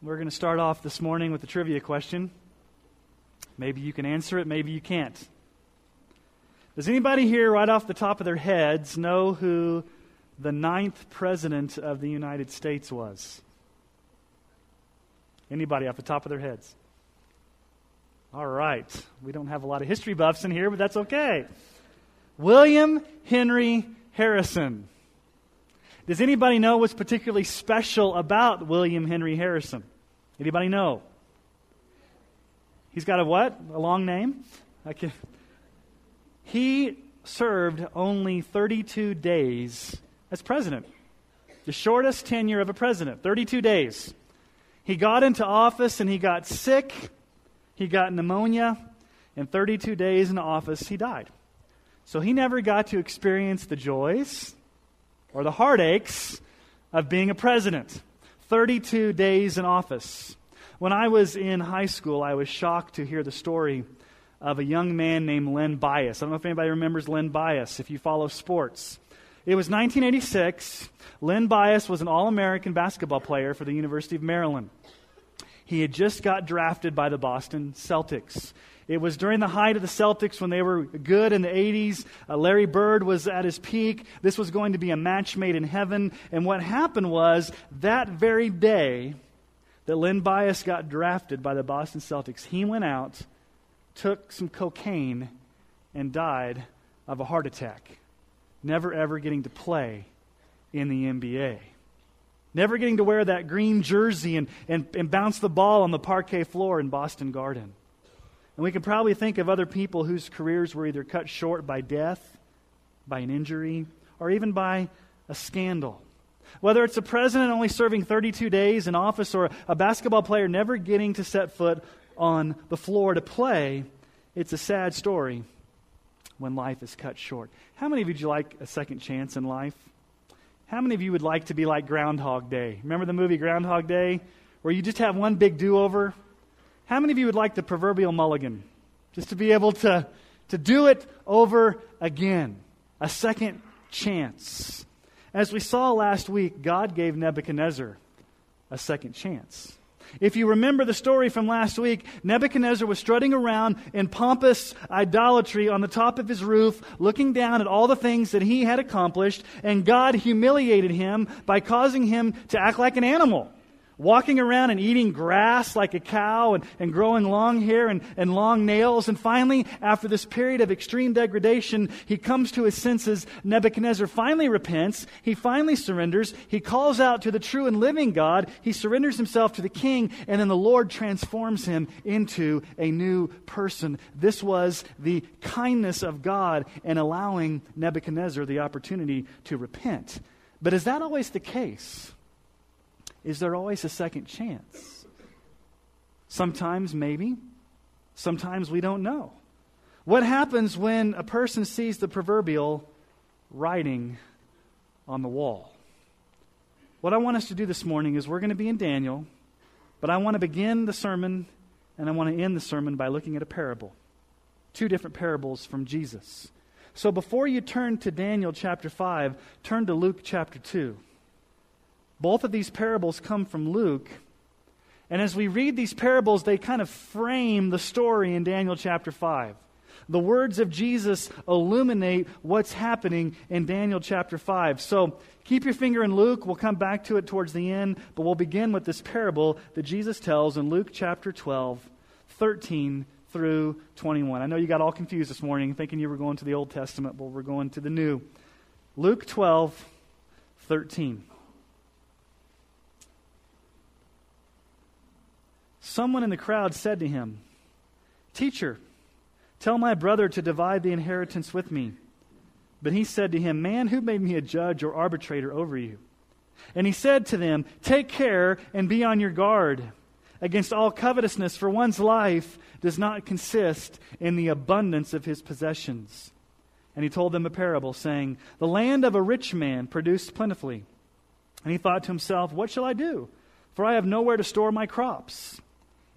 We're going to start off this morning with a trivia question. Maybe you can answer it, maybe you can't. Does anybody here right off the top of their heads know who the 9th president of the United States was? Anybody off the top of their heads? All right. We don't have a lot of history buffs in here, but that's okay. William Henry Harrison. Does anybody know what's particularly special about William Henry Harrison? Anybody know? He's got a what? A long name? He served only 32 days as president. The shortest tenure of a president, 32 days. He got into office and he got sick. He got pneumonia. And 32 days in office, he died. So he never got to experience the joys or the heartaches of being a president. 32 days in office. When I was in high school, I was shocked to hear the story of a young man named Len Bias. I don't know if anybody remembers Len Bias, if you follow sports. It was 1986. Len Bias was an All-American basketball player for the University of Maryland. He had just got drafted by the Boston Celtics. It was during the height of the Celtics when they were good in the 80s. Larry Bird was at his peak. This was going to be a match made in heaven. And what happened was, that very day that Len Bias got drafted by the Boston Celtics, he went out, took some cocaine, and died of a heart attack. Never ever getting to play in the NBA. Never getting to wear that green jersey and bounce the ball on the parquet floor in Boston Garden. And we can probably think of other people whose careers were either cut short by death, by an injury, or even by a scandal. Whether it's a president only serving 32 days in office or a basketball player never getting to set foot on the floor to play, it's a sad story when life is cut short. How many of you would like a second chance in life? How many of you would like to be like Groundhog Day? Remember the movie Groundhog Day, where you just have one big do-over? How many of you would like the proverbial mulligan? Just to be able to do it over again. A second chance. As we saw last week, God gave Nebuchadnezzar a second chance. If you remember the story from last week, Nebuchadnezzar was strutting around in pompous idolatry on the top of his roof, looking down at all the things that he had accomplished, and God humiliated him by causing him to act like an animal. Walking around and eating grass like a cow and growing long hair and long nails. And finally, after this period of extreme degradation, he comes to his senses. Nebuchadnezzar finally repents. He finally surrenders. He calls out to the true and living God. He surrenders himself to the king. And then the Lord transforms him into a new person. This was the kindness of God in allowing Nebuchadnezzar the opportunity to repent. But is that always the case? Is there always a second chance? Sometimes, maybe. Sometimes we don't know. What happens when a person sees the proverbial writing on the wall? What I want us to do this morning is we're going to be in Daniel, but I want to begin the sermon and I want to end the sermon by looking at a parable. Two different parables from Jesus. So before you turn to Daniel chapter 5, turn to Luke chapter 2. Both of these parables come from Luke. And as we read these parables, they kind of frame the story in Daniel chapter 5. The words of Jesus illuminate what's happening in Daniel chapter 5. So keep your finger in Luke. We'll come back to it towards the end. But we'll begin with this parable that Jesus tells in Luke chapter 12, 13 through 21. I know you got all confused this morning thinking you were going to the Old Testament, but we're going to the New. Luke 12, 13. Someone in the crowd said to him, "Teacher, tell my brother to divide the inheritance with me." But he said to him, "Man, who made me a judge or arbitrator over you?" And he said to them, "Take care and be on your guard against all covetousness, for one's life does not consist in the abundance of his possessions. And he told them a parable, saying, the land of a rich man produced plentifully. And he thought to himself, what shall I do? For I have nowhere to store my crops.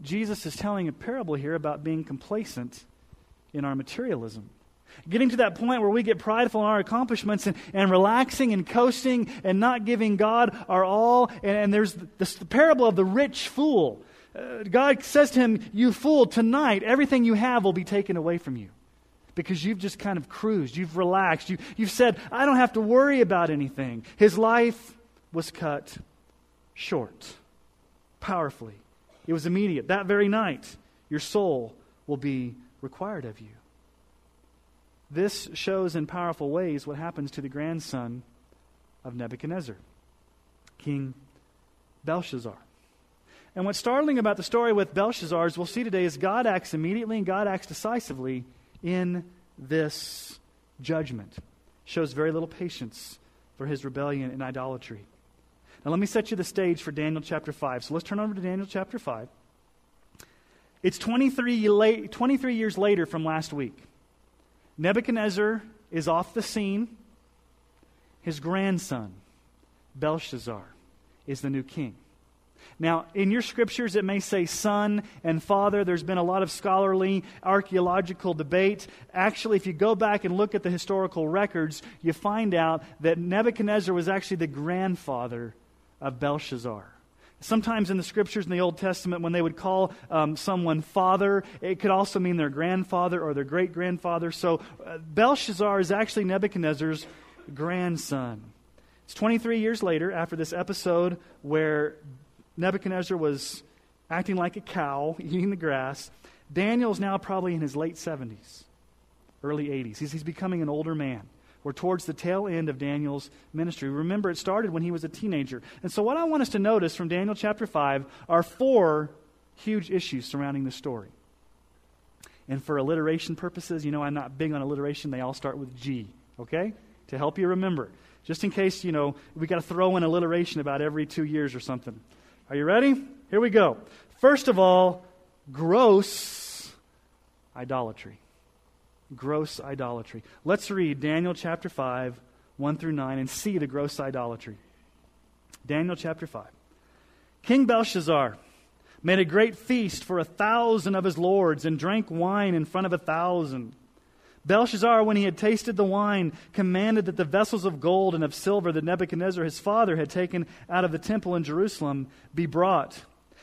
Jesus is telling a parable here about being complacent in our materialism. Getting to that point where we get prideful in our accomplishments and relaxing and coasting and not giving God our all. And there's this, the parable of the rich fool. God says to him, you fool, tonight everything you have will be taken away from you because you've just kind of cruised. You've relaxed. You've said, I don't have to worry about anything. His life was cut short, powerfully. It was immediate. That very night, your soul will be required of you. This shows in powerful ways what happens to the grandson of Nebuchadnezzar, King Belshazzar. And what's startling about the story with Belshazzar, as we'll see today, is God acts immediately and God acts decisively in this judgment. Shows very little patience for his rebellion and idolatry. Now let me set you the stage for Daniel chapter 5. So let's turn over to Daniel chapter 5. It's 23 years later from last week. Nebuchadnezzar is off the scene. His grandson, Belshazzar, is the new king. Now, in your scriptures, it may say son and father. There's been a lot of scholarly, archaeological debate. Actually, if you go back and look at the historical records, you find out that Nebuchadnezzar was actually the grandfather of Belshazzar. Sometimes in the scriptures in the Old Testament, when they would call someone father, it could also mean their grandfather or their great-grandfather. So Belshazzar is actually Nebuchadnezzar's grandson. It's 23 years later after this episode where Nebuchadnezzar was acting like a cow, eating the grass. Daniel's now probably in his late 70s, early 80s. He's becoming an older man. We're towards the tail end of Daniel's ministry. Remember, it started when he was a teenager. And so what I want us to notice from Daniel chapter 5 are four huge issues surrounding the story. And for alliteration purposes, you know I'm not big on alliteration. They all start with G, okay? To help you remember. Just in case, you know, we got to throw in alliteration about every 2 years or something. Are you ready? Here we go. First of all, gross idolatry. Gross idolatry. Let's read Daniel chapter 5, 1 through 9, and see the gross idolatry. Daniel chapter 5. King Belshazzar made a great feast for 1,000 of his lords and drank wine in front of 1,000. Belshazzar, when he had tasted the wine, commanded that the vessels of gold and of silver that Nebuchadnezzar his father had taken out of the temple in Jerusalem be brought,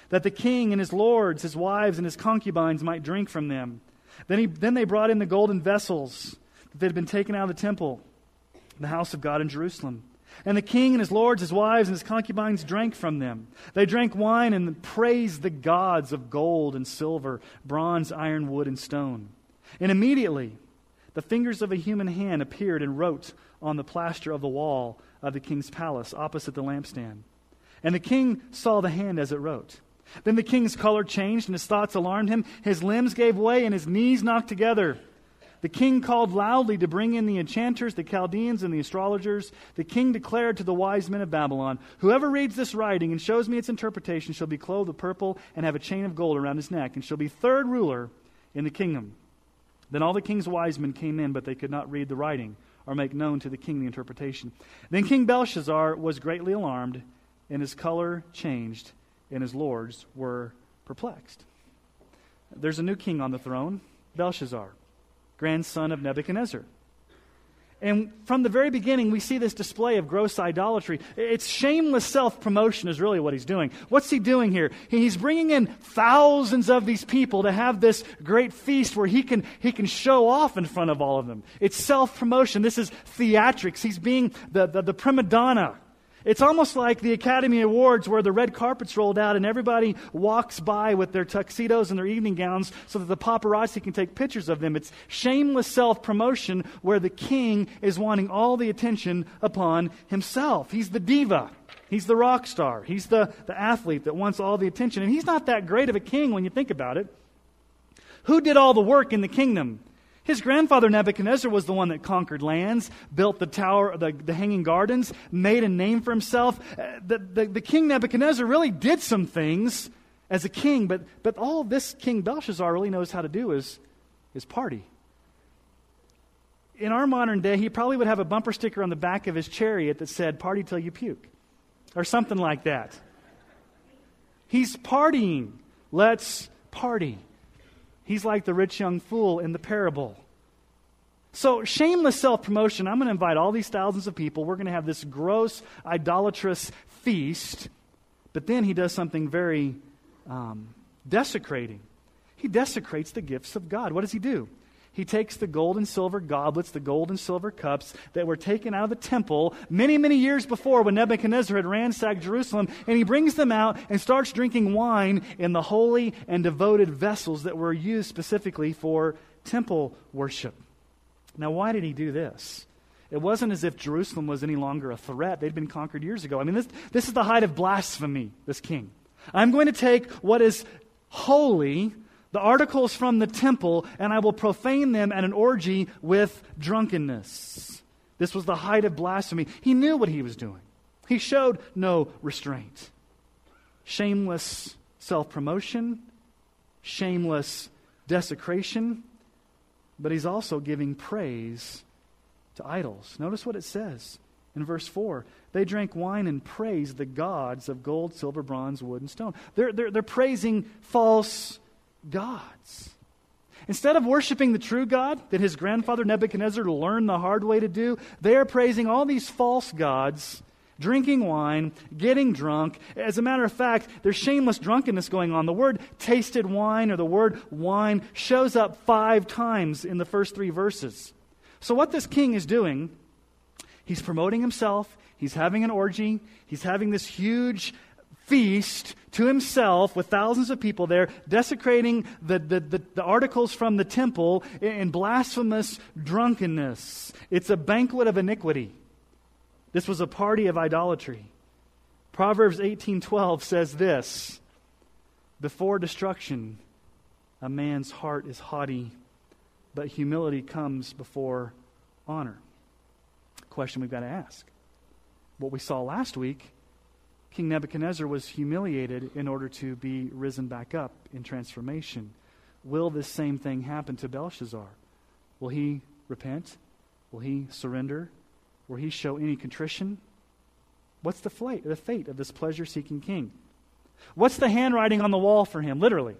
that the king and his lords, his wives, and his concubines might drink from them. Then they brought in the golden vessels that had been taken out of the temple, the house of God in Jerusalem. And the king and his lords, his wives, and his concubines drank from them. They drank wine and praised the gods of gold and silver, bronze, iron, wood, and stone. And immediately the fingers of a human hand appeared and wrote on the plaster of the wall of the king's palace opposite the lampstand. And the king saw the hand as it wrote. Then the king's color changed and his thoughts alarmed him. His limbs gave way and his knees knocked together. The king called loudly to bring in the enchanters, the Chaldeans, and the astrologers. The king declared to the wise men of Babylon, whoever reads this writing and shows me its interpretation shall be clothed with purple and have a chain of gold around his neck and shall be third ruler in the kingdom. Then all the king's wise men came in, but they could not read the writing or make known to the king the interpretation. Then King Belshazzar was greatly alarmed and his color changed and his lords were perplexed. There's a new king on the throne, Belshazzar, grandson of Nebuchadnezzar. And from the very beginning, we see this display of gross idolatry. It's shameless self-promotion is really what he's doing. What's he doing here? He's bringing in thousands of these people to have this great feast where he can show off in front of all of them. It's self-promotion. This is theatrics. He's being the prima donna. It's almost like the Academy Awards where the red carpet's rolled out and everybody walks by with their tuxedos and their evening gowns so that the paparazzi can take pictures of them. It's shameless self-promotion where the king is wanting all the attention upon himself. He's the diva. He's the rock star. He's the athlete that wants all the attention. And he's not that great of a king when you think about it. Who did all the work in the kingdom? His grandfather Nebuchadnezzar was the one that conquered lands, built the tower, the Hanging Gardens, made a name for himself. The king Nebuchadnezzar really did some things as a king, but all this king Belshazzar really knows how to do is party. In our modern day, he probably would have a bumper sticker on the back of his chariot that said, "Party till you puke," or something like that. He's partying. Let's party. He's like the rich young fool in the parable. So shameless self-promotion. I'm going to invite all these thousands of people. We're going to have this gross, idolatrous feast. But then he does something very desecrating. He desecrates the gifts of God. What does he do? He takes the gold and silver goblets, the gold and silver cups that were taken out of the temple many, many years before when Nebuchadnezzar had ransacked Jerusalem, and he brings them out and starts drinking wine in the holy and devoted vessels that were used specifically for temple worship. Now, why did he do this? It wasn't as if Jerusalem was any longer a threat. They'd been conquered years ago. I mean, this is the height of blasphemy, this king. I'm going to take what is holy, the articles from the temple, and I will profane them at an orgy with drunkenness. This was the height of blasphemy. He knew what he was doing. He showed no restraint. Shameless self-promotion, shameless desecration, but he's also giving praise to idols. Notice what it says in verse 4. They drank wine and praised the gods of gold, silver, bronze, wood, and stone. They're praising false gods. Instead of worshiping the true God that his grandfather Nebuchadnezzar learned the hard way to do, they are praising all these false gods, drinking wine, getting drunk. As a matter of fact, there's shameless drunkenness going on. The word tasted wine or the word wine shows up 5 times in the first 3 verses. So what this king is doing, he's promoting himself, he's having an orgy, he's having this huge feast to himself with thousands of people there, desecrating the articles from the temple in blasphemous drunkenness. It's a banquet of iniquity. This was a party of idolatry. Proverbs 18:12 says this: before destruction, a man's heart is haughty, but humility comes before honor. Question we've got to ask. What we saw last week, King Nebuchadnezzar was humiliated in order to be risen back up in transformation. Will this same thing happen to Belshazzar? Will he repent? Will he surrender? Will he show any contrition? What's the fate of this pleasure-seeking king? What's the handwriting on the wall for him, literally?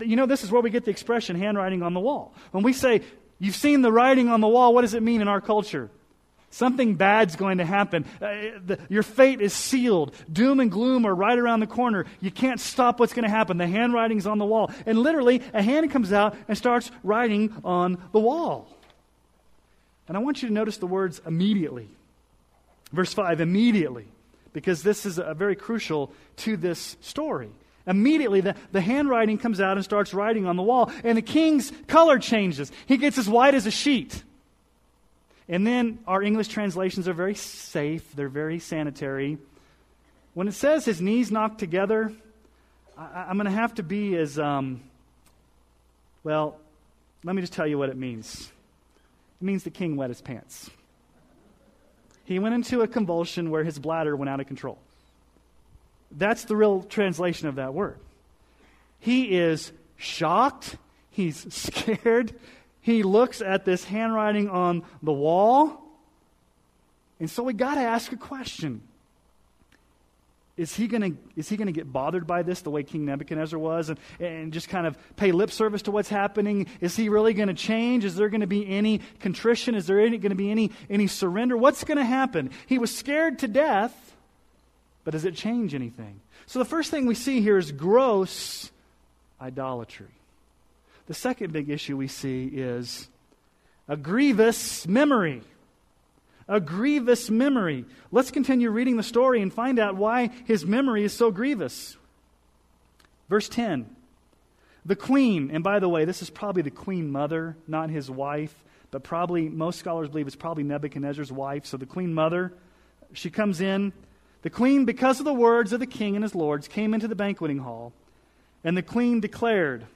You know, this is where we get the expression handwriting on the wall. When we say, you've seen the writing on the wall, what does it mean in our culture? Something bad's going to happen. Your fate is sealed. Doom and gloom are right around the corner. You can't stop what's going to happen. The handwriting's on the wall. And literally, a hand comes out and starts writing on the wall. And I want you to notice the words immediately. Verse 5, immediately. Because this is very crucial to this story. Immediately, the handwriting comes out and starts writing on the wall. And the king's color changes. He gets as white as a sheet. And then our English translations are very safe. They're very sanitary. When it says his knees knocked together, I'm going to have to be as, well, let me just tell you what it means. It means the king wet his pants. He went into a convulsion where his bladder went out of control. That's the real translation of that word. He is shocked. He's scared. He looks at this handwriting on the wall. And so we got to ask a question. Is he going to get bothered by this the way King Nebuchadnezzar was and just kind of pay lip service to what's happening? Is he really going to change? Is there going to be any contrition? Is there going to be any surrender? What's going to happen? He was scared to death, but does it change anything? So the first thing we see here is gross idolatry. The second big issue we see is a grievous memory. A grievous memory. Let's continue reading the story and find out why his memory is so grievous. Verse 10. The queen, and by the way, this is probably the queen mother, not his wife, but probably, most scholars believe it's probably Nebuchadnezzar's wife. So the queen mother, she comes in. The queen, because of the words of the king and his lords, came into the banqueting hall. And the queen declared,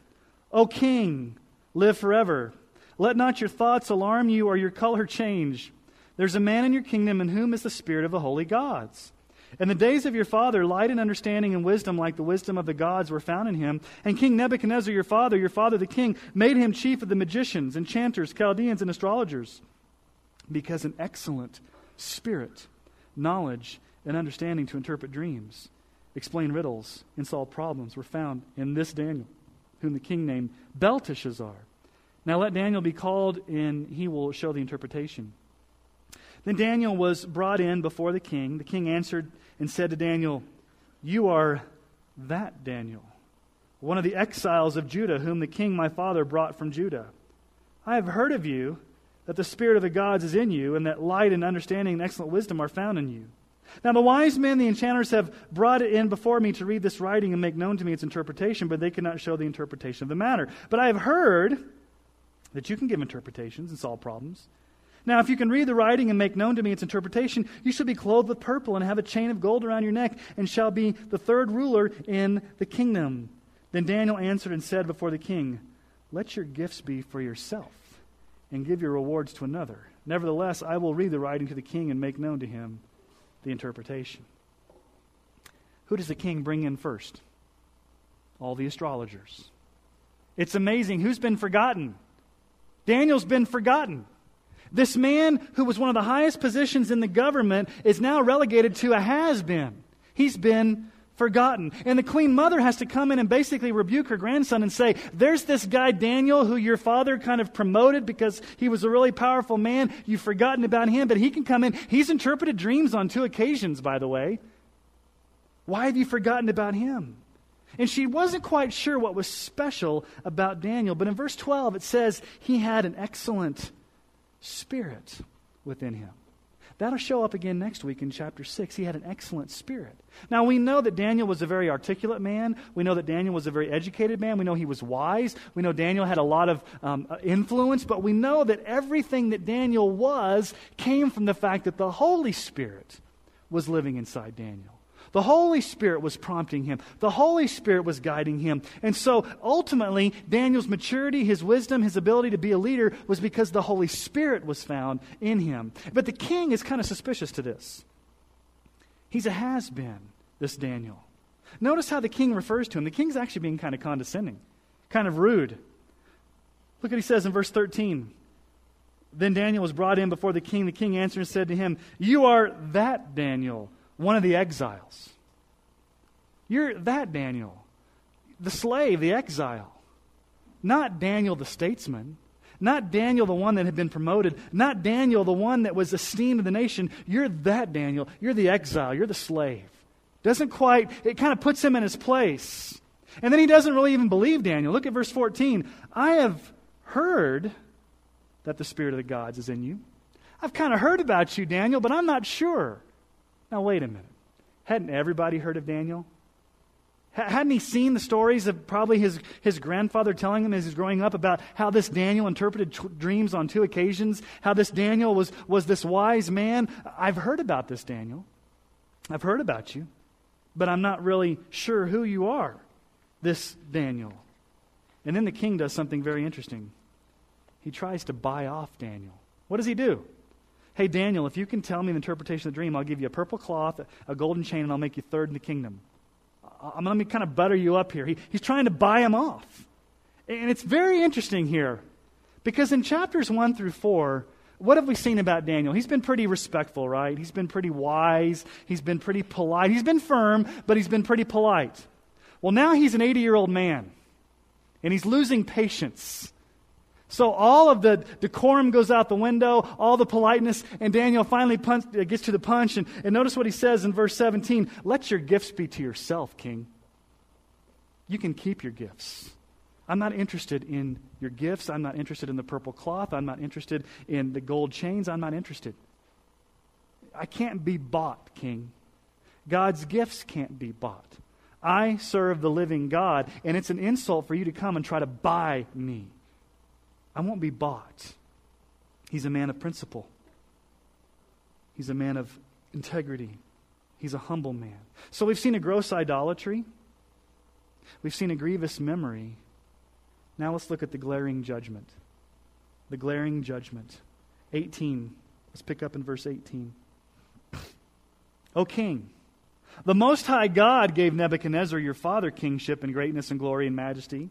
"O king, live forever. Let not your thoughts alarm you or your color change. There's a man in your kingdom in whom is the spirit of the holy gods. And the days of your father, light and understanding and wisdom like the wisdom of the gods were found in him. And King Nebuchadnezzar, your father the king, made him chief of the magicians, enchanters, Chaldeans, and astrologers. Because an excellent spirit, knowledge, and understanding to interpret dreams, explain riddles, and solve problems were found in this Daniel, whom the king named Belteshazzar. Now let Daniel be called, and he will show the interpretation." Then Daniel was brought in before the king. The king answered and said to Daniel, "You are that Daniel, one of the exiles of Judah, whom the king my father brought from Judah. I have heard of you, that the spirit of the gods is in you, and that light and understanding and excellent wisdom are found in you. Now the wise men, the enchanters, have brought it in before me to read this writing and make known to me its interpretation, but they cannot show the interpretation of the matter. But I have heard that you can give interpretations and solve problems. Now, if you can read the writing and make known to me its interpretation, you shall be clothed with purple and have a chain of gold around your neck and shall be the third ruler in the kingdom." Then Daniel answered and said before the king, "Let your gifts be for yourself and give your rewards to another. Nevertheless, I will read the writing to the king and make known to him the interpretation." Who does the king bring in first? All the astrologers. It's amazing. Who's been forgotten? Daniel's been forgotten. This man who was one of the highest positions in the government is now relegated to a has-been. He's been forgotten. And the queen mother has to come in and basically rebuke her grandson and say, "There's this guy Daniel who your father kind of promoted because he was a really powerful man. You've forgotten about him, but he can come in. He's interpreted dreams on 2 occasions, by the way. Why have you forgotten about him?" And she wasn't quite sure what was special about Daniel. But in verse 12 it says he had an excellent spirit within him. That'll show up again next week in chapter 6. He had an excellent spirit. Now we know that Daniel was a very articulate man. We know that Daniel was a very educated man. We know he was wise. We know Daniel had a lot of influence, but we know that everything that Daniel was came from the fact that the Holy Spirit was living inside Daniel. The Holy Spirit was prompting him. The Holy Spirit was guiding him. And so ultimately, Daniel's maturity, his wisdom, his ability to be a leader was because the Holy Spirit was found in him. But the king is kind of suspicious to this. He's a has-been, this Daniel. Notice how the king refers to him. The king's actually being kind of condescending, kind of rude. Look what he says in verse 13. Then Daniel was brought in before the king. The king answered and said to him, "You are that Daniel, one of the exiles." You're that Daniel, the slave, the exile. Not Daniel the statesman. Not Daniel the one that had been promoted. Not Daniel the one that was esteemed in the nation. You're that Daniel. You're the exile. You're the slave. Doesn't quite, it kind of puts him in his place. And then he doesn't really even believe Daniel. Look at verse 14. "I have heard that the spirit of the gods is in you. I've kind of heard about you, Daniel, but I'm not sure." Now, wait a minute. Hadn't everybody heard of Daniel? Hadn't he seen the stories of probably his grandfather telling him as he's growing up about how this Daniel interpreted dreams on 2 occasions, how this Daniel was this wise man? "I've heard about this Daniel. I've heard about you, but I'm not really sure who you are, this Daniel." And then the king does something very interesting. He tries to buy off Daniel. What does he do? "Hey, Daniel, if you can tell me the interpretation of the dream, I'll give you a purple cloth, a golden chain, and I'll make you third in the kingdom." I'm going to kind of butter you up here. He's trying to buy him off. And it's very interesting here because in chapters 1 through 4, what have we seen about Daniel? He's been pretty respectful, right? He's been pretty wise. He's been pretty polite. He's been firm, but he's been pretty polite. Well, now he's an 80-year-old man, and he's losing patience. So all of the decorum goes out the window, all the politeness, and Daniel finally gets to the punch. And notice what he says in verse 17, "Let your gifts be to yourself, king. You can keep your gifts. I'm not interested in your gifts. I'm not interested in the purple cloth. I'm not interested in the gold chains. I'm not interested. I can't be bought, King. God's gifts can't be bought. I serve the living God, and it's an insult for you to come and try to buy me. I won't be bought. He's a man of principle. He's a man of integrity. He's a humble man. So we've seen a gross idolatry. We've seen a grievous memory. Now let's look at the glaring judgment. The glaring judgment. 18. Let's pick up in verse 18. O King, the Most High God gave Nebuchadnezzar your father kingship and greatness and glory and majesty.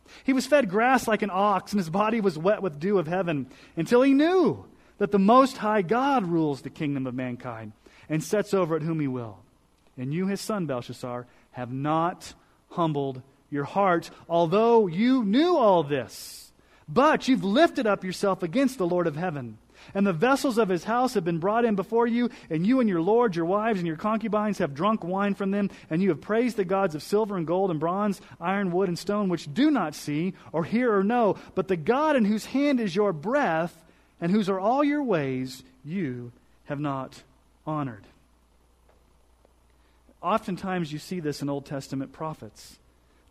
He was fed grass like an ox, and his body was wet with dew of heaven, until he knew that the Most High God rules the kingdom of mankind, and sets over it whom he will. And you, his son, Belshazzar, have not humbled your heart, although you knew all this. But you've lifted up yourself against the Lord of heaven. And the vessels of his house have been brought in before you and your lords, your wives, and your concubines have drunk wine from them, and you have praised the gods of silver and gold and bronze, iron, wood, and stone, which do not see or hear or know. But the God in whose hand is your breath and whose are all your ways, you have not honored. Oftentimes you see this in Old Testament prophets.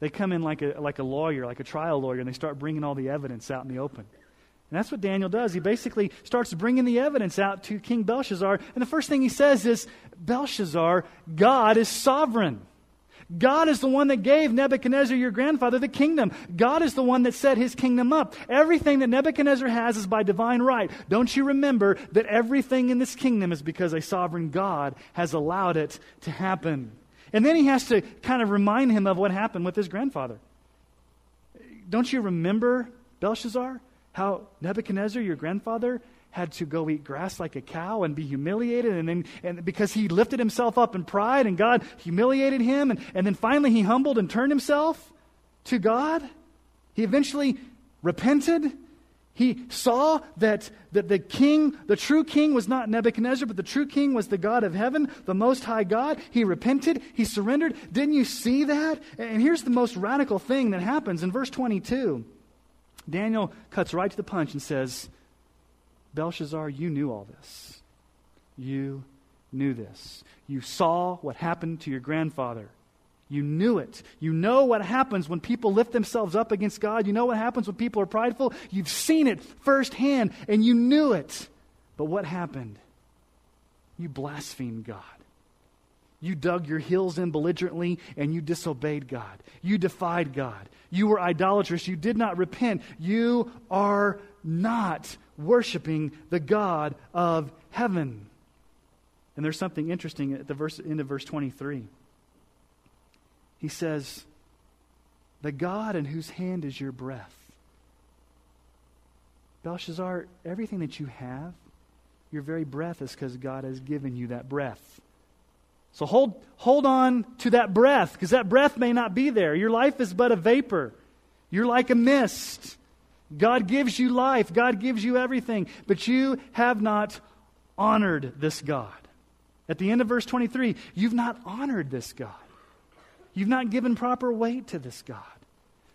They come in like a lawyer, like a trial lawyer, and they start bringing all the evidence out in the open. And that's what Daniel does. He basically starts bringing the evidence out to King Belshazzar. And the first thing he says is, Belshazzar, God is sovereign. God is the one that gave Nebuchadnezzar, your grandfather, the kingdom. God is the one that set his kingdom up. Everything that Nebuchadnezzar has is by divine right. Don't you remember that everything in this kingdom is because a sovereign God has allowed it to happen? And then he has to kind of remind him of what happened with his grandfather. Don't you remember, Belshazzar, how Nebuchadnezzar, your grandfather, had to go eat grass like a cow and be humiliated, and because he lifted himself up in pride and God humiliated him, and then finally he humbled and turned himself to God. He eventually repented. He saw that the king, the true king, was not Nebuchadnezzar, but the true king was the God of heaven, the Most High God. He repented. He surrendered. Didn't you see that? And here's the most radical thing that happens. In verse 22, Daniel cuts right to the punch and says, Belshazzar, you knew all this. You knew this. You saw what happened to your grandfather. You knew it. You know what happens when people lift themselves up against God. You know what happens when people are prideful. You've seen it firsthand, and you knew it. But what happened? You blasphemed God. You dug your heels in belligerently, and you disobeyed God. You defied God. You were idolatrous. You did not repent. You are not worshiping the God of heaven. And there's something interesting at the end of verse 23. He says, the God in whose hand is your breath. Belshazzar, everything that you have, your very breath, is because God has given you that breath. So hold on to that breath, because that breath may not be there. Your life is but a vapor. You're like a mist. God gives you life. God gives you everything. But you have not honored this God. At the end of verse 23, you've not honored this God. You've not given proper weight to this God.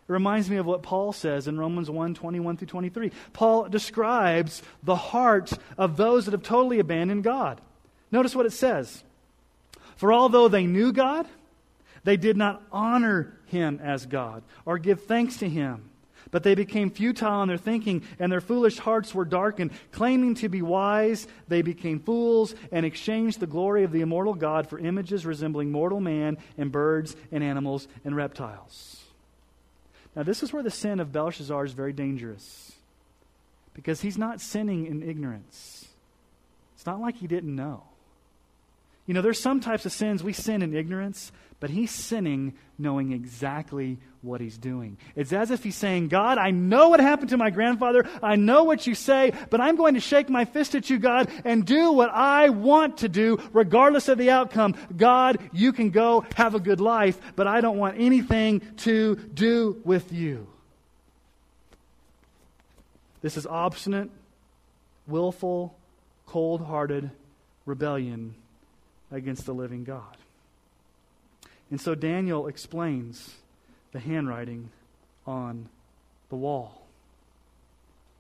It reminds me of what Paul says in Romans 1:21 through 23. Paul describes the heart of those that have totally abandoned God. Notice what it says. For although they knew God, they did not honor him as God or give thanks to him. But they became futile in their thinking, and their foolish hearts were darkened. Claiming to be wise, they became fools and exchanged the glory of the immortal God for images resembling mortal man and birds and animals and reptiles. Now, this is where the sin of Belshazzar is very dangerous, because he's not sinning in ignorance. It's not like he didn't know. You know, there's some types of sins we sin in ignorance, but he's sinning knowing exactly what he's doing. It's as if he's saying, God, I know what happened to my grandfather. I know what you say, but I'm going to shake my fist at you, God, and do what I want to do regardless of the outcome. God, you can go have a good life, but I don't want anything to do with you. This is obstinate, willful, cold-hearted rebellion against the living God. And so Daniel explains the handwriting on the wall.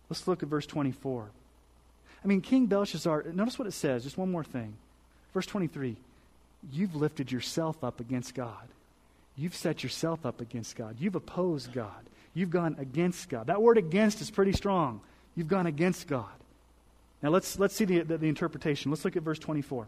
Let's look at verse 24. I mean, King Belshazzar, notice what it says, just one more thing. Verse 23, you've lifted yourself up against God. You've set yourself up against God. You've opposed God. You've gone against God. That word against is pretty strong. You've gone against God. Now let's see the interpretation. Let's look at verse 24.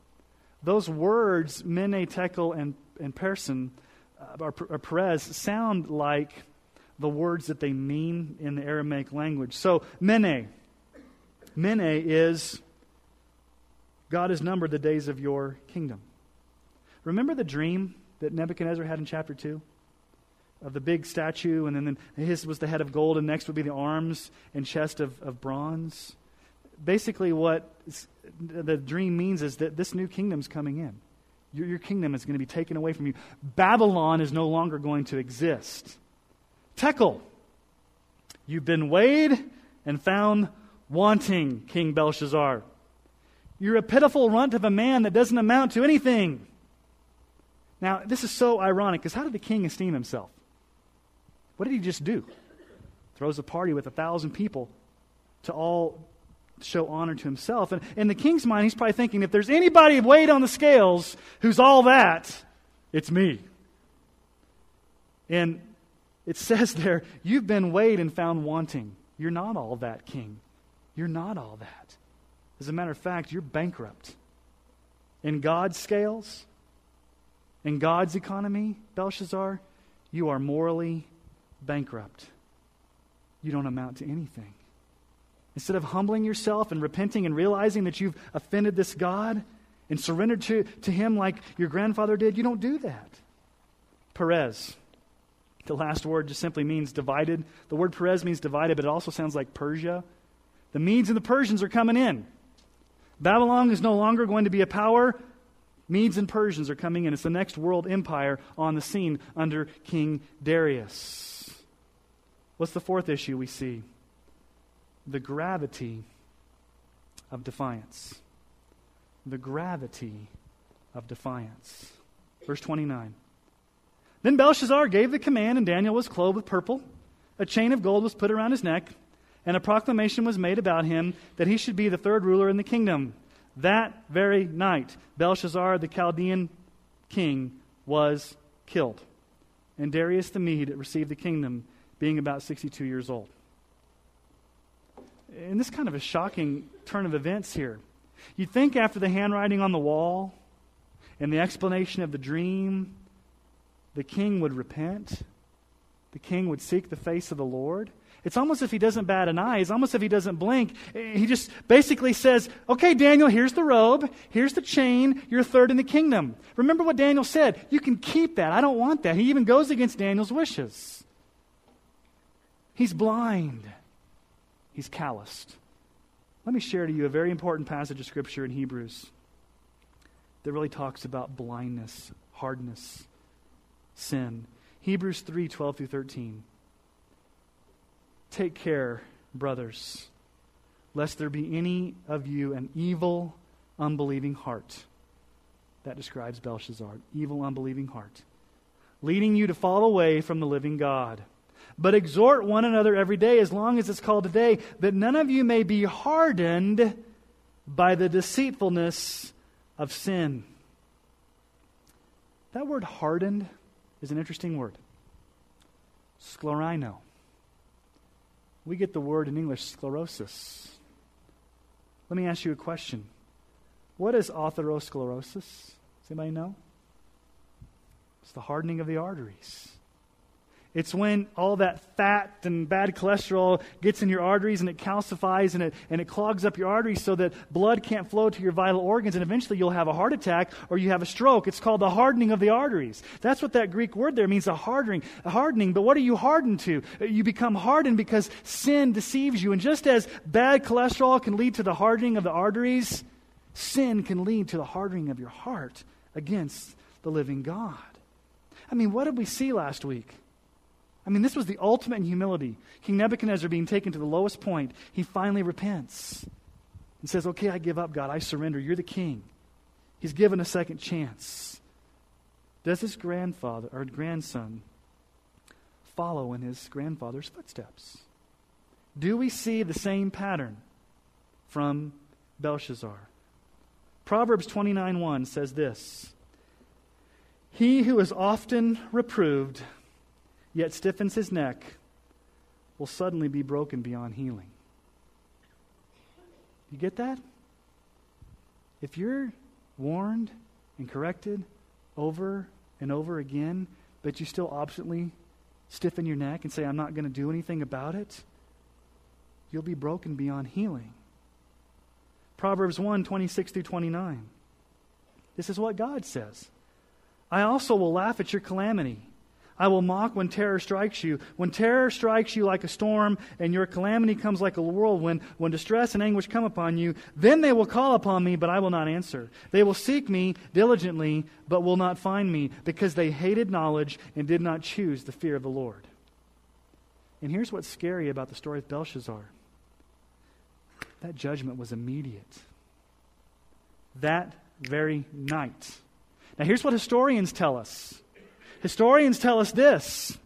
Those words, Mene, Tekel, and Persian, or Perez, sound like the words that they mean in the Aramaic language. So, Mene is, God has numbered the days of your kingdom. Remember the dream that Nebuchadnezzar had in chapter 2? Of the big statue, and then his was the head of gold, and next would be the arms and chest of bronze. Basically what the dream means is that this new kingdom's coming in. Your kingdom is going to be taken away from you. Babylon is no longer going to exist. Tekel, you've been weighed and found wanting, King Belshazzar. You're a pitiful runt of a man that doesn't amount to anything. Now, this is so ironic, because how did the king esteem himself? What did he just do? Throws a party with 1,000 people to all show honor to himself. And in the king's mind, he's probably thinking, if there's anybody weighed on the scales who's all that, it's me. And it says there, you've been weighed and found wanting. You're not all that, king. You're not all that. As a matter of fact, you're bankrupt. In God's scales, in God's economy, Belshazzar, you are morally bankrupt. You don't amount to anything. Instead of humbling yourself and repenting and realizing that you've offended this God and surrendered to him like your grandfather did, you don't do that. Perez. The last word just simply means divided. The word Perez means divided, but it also sounds like Persia. The Medes and the Persians are coming in. Babylon is no longer going to be a power. Medes and Persians are coming in. It's the next world empire on the scene under King Darius. What's the fourth issue we see? The gravity of defiance. The gravity of defiance. Verse 29. Then Belshazzar gave the command, and Daniel was clothed with purple. A chain of gold was put around his neck, and a proclamation was made about him that he should be the third ruler in the kingdom. That very night, Belshazzar, the Chaldean king, was killed. And Darius the Mede received the kingdom, being about 62 years old. And this is kind of a shocking turn of events here. You'd think after the handwriting on the wall and the explanation of the dream, the king would repent. The king would seek the face of the Lord. It's almost as if he doesn't bat an eye. It's almost as if he doesn't blink. He just basically says, okay, Daniel, here's the robe. Here's the chain. You're third in the kingdom. Remember what Daniel said. You can keep that. I don't want that. He even goes against Daniel's wishes. He's blind. He's calloused. Let me share to you a very important passage of Scripture in Hebrews that really talks about blindness, hardness, sin. Hebrews 3:12 through 13. Take care, brothers, lest there be any of you an evil, unbelieving heart. That describes Belshazzar, evil, unbelieving heart, leading you to fall away from the living God. But exhort one another every day, as long as it's called today, that none of you may be hardened by the deceitfulness of sin. That word hardened is an interesting word. Sclerino. We get the word in English sclerosis. Let me ask you a question. What is atherosclerosis? Does anybody know? It's the hardening of the arteries. It's when all that fat and bad cholesterol gets in your arteries and it calcifies and it clogs up your arteries so that blood can't flow to your vital organs, and eventually you'll have a heart attack or you have a stroke. It's called the hardening of the arteries. That's what that Greek word there means, a hardening. But what are you hardened to? You become hardened because sin deceives you. And just as bad cholesterol can lead to the hardening of the arteries, sin can lead to the hardening of your heart against the living God. I mean, what did we see last week? I mean, this was the ultimate in humility. King Nebuchadnezzar being taken to the lowest point, he finally repents and says, okay, I give up, God. I surrender. You're the king. He's given a second chance. Does his grandson follow in his grandfather's footsteps? Do we see the same pattern from Belshazzar? Proverbs 29:1 says this, "He who is often reproved yet stiffens his neck will suddenly be broken beyond healing." You get that? If you're warned and corrected over and over again, but you still obstinately stiffen your neck and say, I'm not going to do anything about it, you'll be broken beyond healing. Proverbs 1:26-29. This is what God says. "I also will laugh at your calamity. I will mock when terror strikes you. When terror strikes you like a storm and your calamity comes like a whirlwind, when distress and anguish come upon you, then they will call upon me, but I will not answer. They will seek me diligently, but will not find me, because they hated knowledge and did not choose the fear of the Lord." And here's what's scary about the story of Belshazzar. That judgment was immediate. That very night. Now here's what historians tell us. Historians tell us this.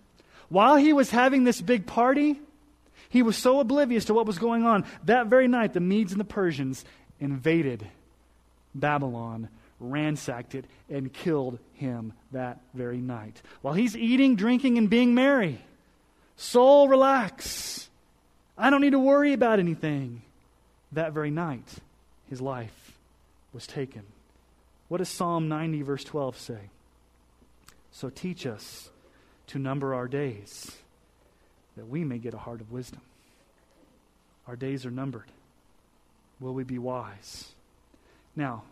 While he was having this big party, he was so oblivious to what was going on. That very night, the Medes and the Persians invaded Babylon, ransacked it, and killed him that very night. While he's eating, drinking, and being merry, soul, relax. I don't need to worry about anything. That very night, his life was taken. What does Psalm 90:12 say? "So teach us to number our days, that we may get a heart of wisdom." Our days are numbered. Will we be wise? Now,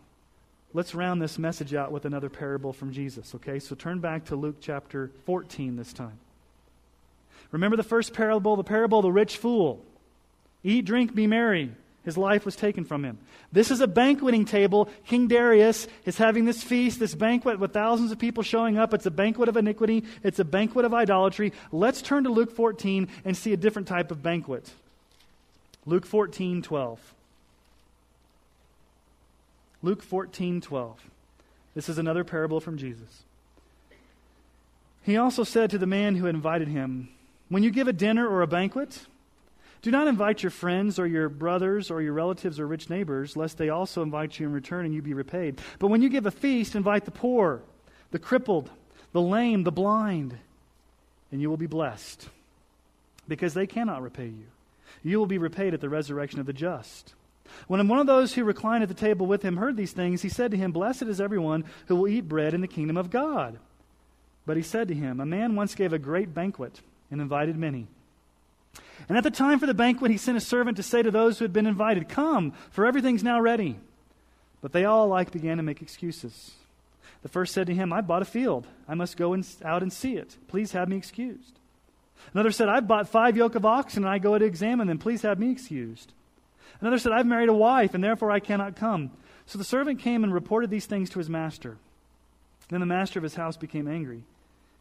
let's round this message out with another parable from Jesus, okay? So turn back to Luke chapter 14 this time. Remember the first parable, the parable of the rich fool. Eat, drink, be merry. His life was taken from him. This is a banqueting table. King Darius is having this feast, this banquet with thousands of people showing up. It's a banquet of iniquity. It's a banquet of idolatry. Let's turn to Luke 14 and see a different type of banquet. Luke 14:12. Luke 14:12. This is another parable from Jesus. "He also said to the man who invited him, 'When you give a dinner or a banquet, do not invite your friends or your brothers or your relatives or rich neighbors, lest they also invite you in return and you be repaid. But when you give a feast, invite the poor, the crippled, the lame, the blind, and you will be blessed, because they cannot repay you. You will be repaid at the resurrection of the just.' When one of those who reclined at the table with him heard these things, he said to him, 'Blessed is everyone who will eat bread in the kingdom of God.' But he said to him, 'A man once gave a great banquet and invited many. And at the time for the banquet, he sent a servant to say to those who had been invited, "Come, for everything's now ready." But they all alike began to make excuses. The first said to him, "I bought a field. I must go out and see it. Please have me excused." Another said, "I've bought 5 yoke of oxen, and I go to examine them. Please have me excused." Another said, "I've married a wife, and therefore I cannot come." So the servant came and reported these things to his master. Then the master of his house became angry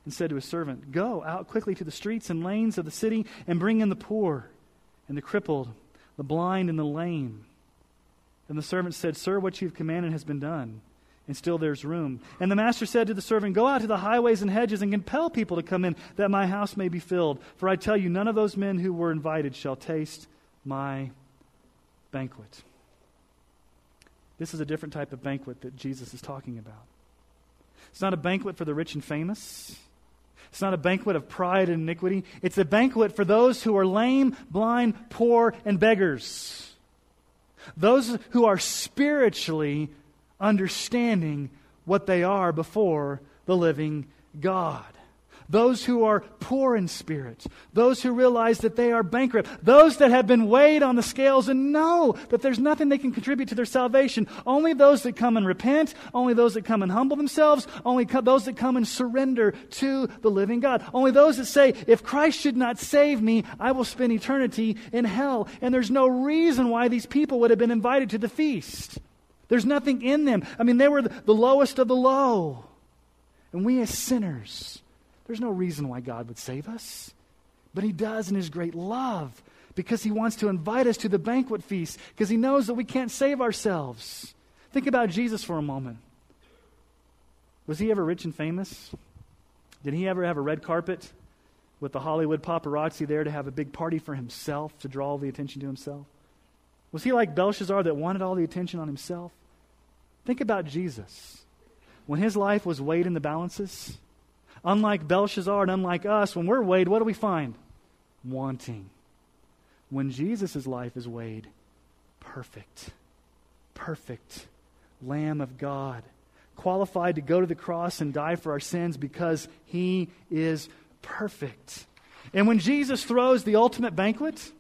and said to his servant, "Go out quickly to the streets and lanes of the city and bring in the poor and the crippled, the blind and the lame." And the servant said, "Sir, what you have commanded has been done, and still there's room." And the master said to the servant, "Go out to the highways and hedges and compel people to come in, that my house may be filled. For I tell you, none of those men who were invited shall taste my banquet." This is a different type of banquet that Jesus is talking about. It's not a banquet for the rich and famous. It's not a banquet of pride and iniquity. It's a banquet for those who are lame, blind, poor, and beggars. Those who are spiritually understanding what they are before the living God. Those who are poor in spirit. Those who realize that they are bankrupt. Those that have been weighed on the scales and know that there's nothing they can contribute to their salvation. Only those that come and repent. Only those that come and humble themselves. Only those that come and surrender to the living God. Only those that say, if Christ should not save me, I will spend eternity in hell. And there's no reason why these people would have been invited to the feast. There's nothing in them. I mean, they were the lowest of the low. And we as sinners, there's no reason why God would save us. But He does in His great love, because He wants to invite us to the banquet feast, because He knows that we can't save ourselves. Think about Jesus for a moment. Was He ever rich and famous? Did He ever have a red carpet with the Hollywood paparazzi there to have a big party for Himself, to draw all the attention to Himself? Was He like Belshazzar that wanted all the attention on himself? Think about Jesus. When His life was weighed in the balances, unlike Belshazzar and unlike us, when we're weighed, what do we find? Wanting. When Jesus' life is weighed, perfect. Perfect. Lamb of God. Qualified to go to the cross and die for our sins because He is perfect. And when Jesus throws the ultimate banquet,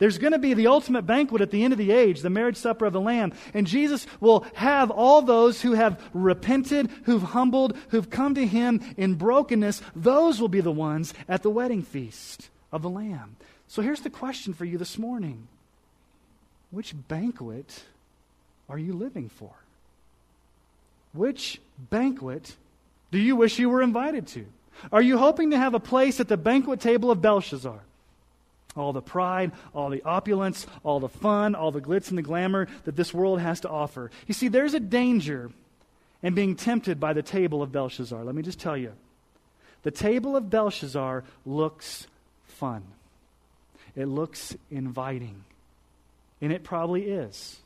there's going to be the ultimate banquet at the end of the age, the marriage supper of the Lamb. And Jesus will have all those who have repented, who've humbled, who've come to Him in brokenness. Those will be the ones at the wedding feast of the Lamb. So here's the question for you this morning. Which banquet are you living for? Which banquet do you wish you were invited to? Are you hoping to have a place at the banquet table of Belshazzar? All the pride, all the opulence, all the fun, all the glitz and the glamour that this world has to offer. You see, there's a danger in being tempted by the table of Belshazzar. Let me just tell you. The table of Belshazzar looks fun. It looks inviting. And it probably is.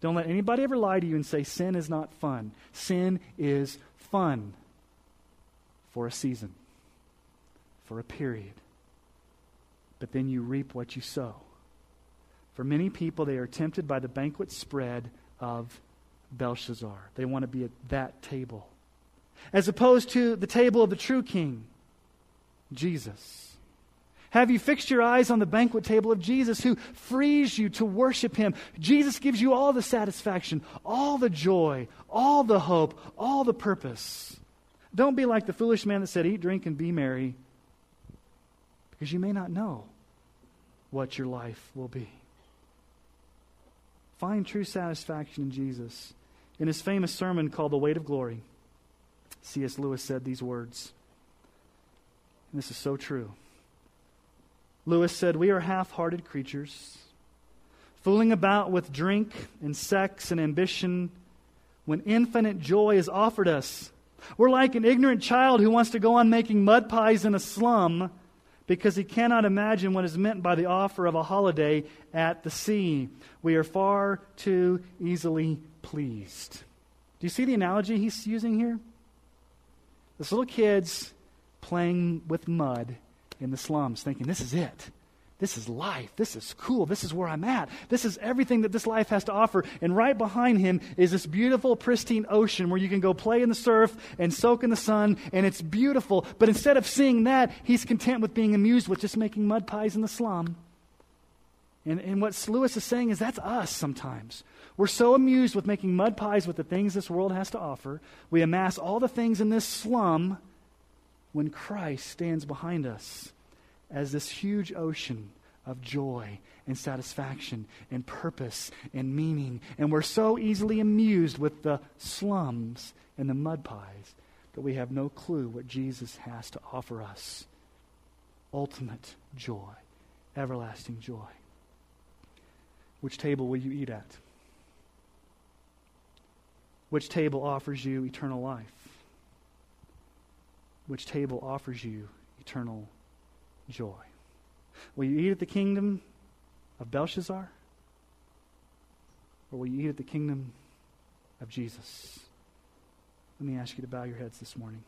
Don't let anybody ever lie to you and say sin is not fun. Sin is fun for a season, for a period. But then you reap what you sow. For many people, they are tempted by the banquet spread of Belshazzar. They want to be at that table, as opposed to the table of the true King, Jesus. Have you fixed your eyes on the banquet table of Jesus, who frees you to worship Him? Jesus gives you all the satisfaction, all the joy, all the hope, all the purpose. Don't be like the foolish man that said, "Eat, drink, and be merry," because you may not know what your life will be. Find true satisfaction in Jesus. In his famous sermon called The Weight of Glory, C.S. Lewis said these words, and this is so true. Lewis said, "We are half-hearted creatures, fooling about with drink and sex and ambition when infinite joy is offered us. We're like an ignorant child who wants to go on making mud pies in a slum because he cannot imagine what is meant by the offer of a holiday at the sea. We are far too easily pleased." Do you see the analogy he's using here? This little kid's playing with mud in the slums, thinking, this is it. This is life. This is cool. This is where I'm at. This is everything that this life has to offer. And right behind him is this beautiful, pristine ocean where you can go play in the surf and soak in the sun, and it's beautiful. But instead of seeing that, he's content with being amused with just making mud pies in the slum. And what Lewis is saying is that's us sometimes. We're so amused with making mud pies with the things this world has to offer. We amass all the things in this slum when Christ stands behind us as this huge ocean of joy and satisfaction and purpose and meaning. And we're so easily amused with the slums and the mud pies that we have no clue what Jesus has to offer us. Ultimate joy, everlasting joy. Which table will you eat at? Which table offers you eternal life? Which table offers you eternal life? Joy. Will you eat at the kingdom of Belshazzar? Or will you eat at the kingdom of Jesus? Let me ask you to bow your heads this morning.